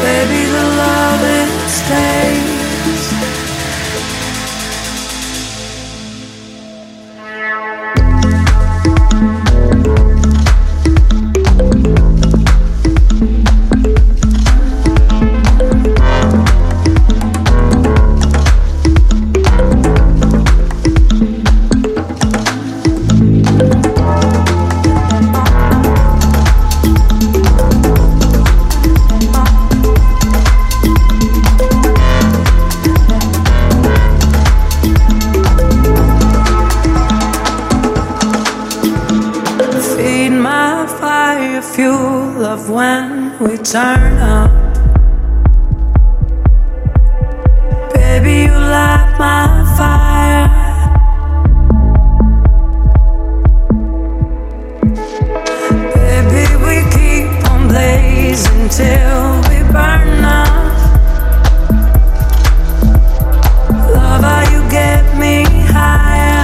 baby, the love it stays. Fuel of when we turn up. Baby, you light my fire. Baby, we keep on blazing till we burn up. Lover, you get me higher.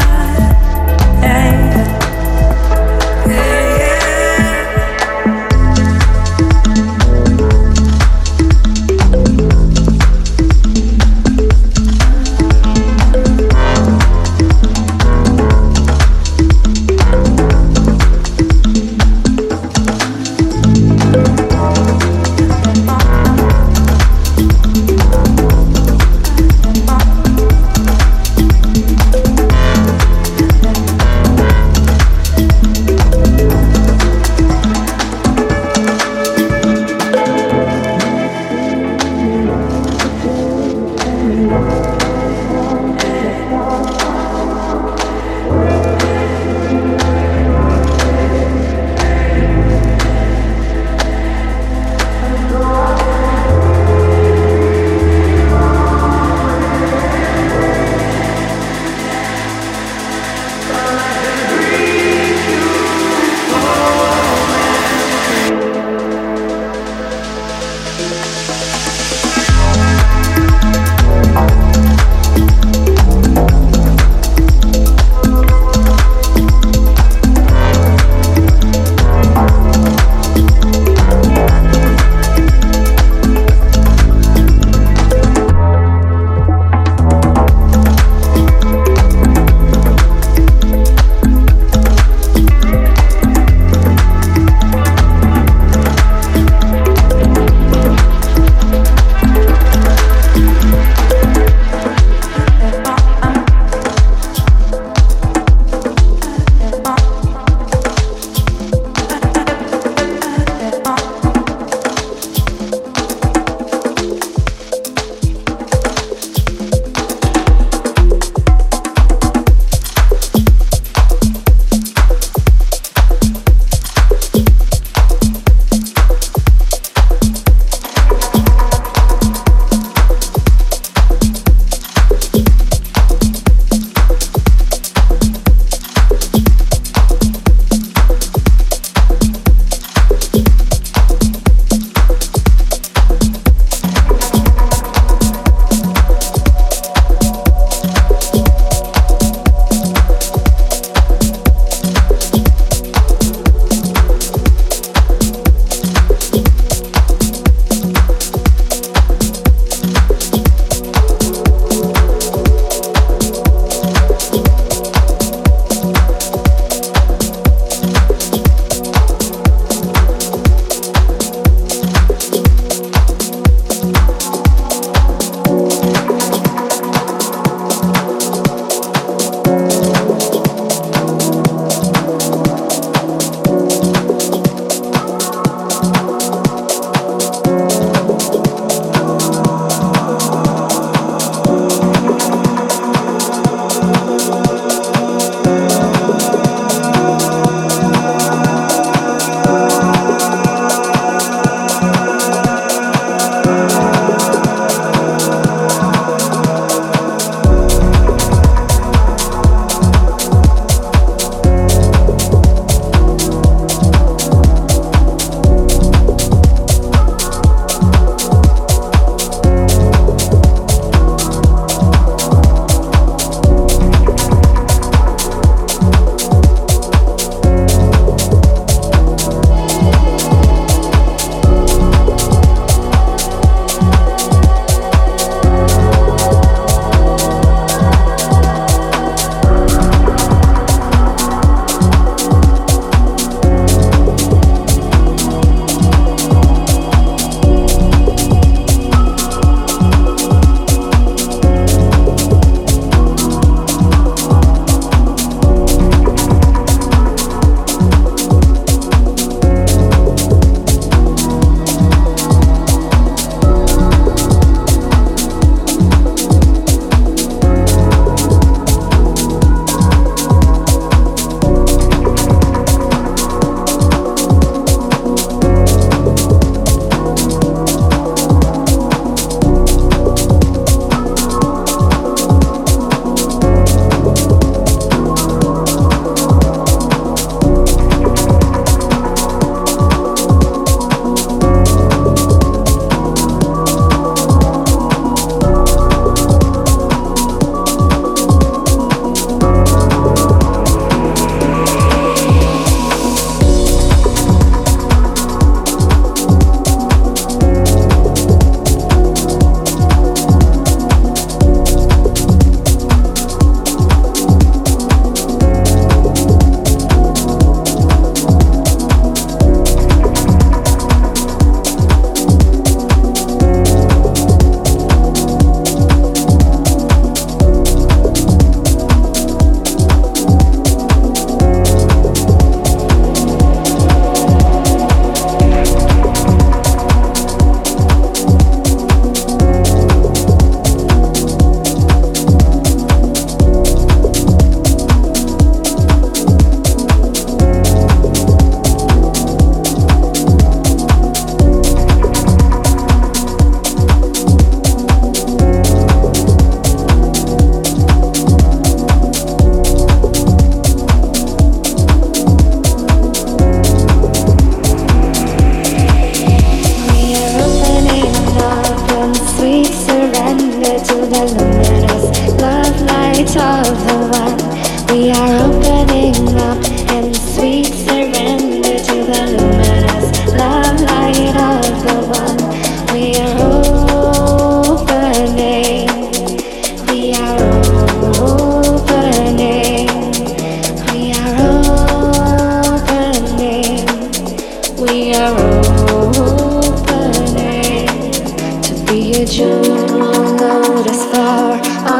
be a June out as far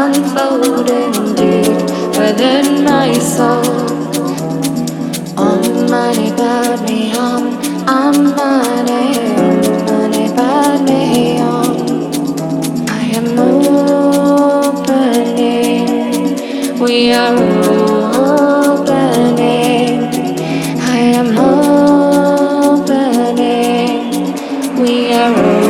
unfolding deep within my soul. On money bad me on, on money bad me on. I am opening, we are opening. I am opening, we are opening.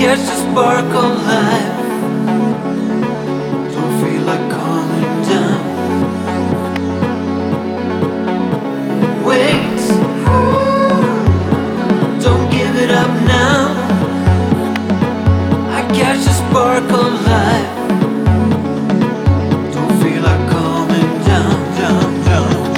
catch the spark of life. Don't feel like calming down. Wait, don't give it up now. I catch the spark of life. Don't feel like calming down, down, down.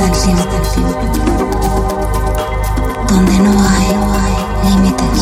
del tiempo, donde no hay límites.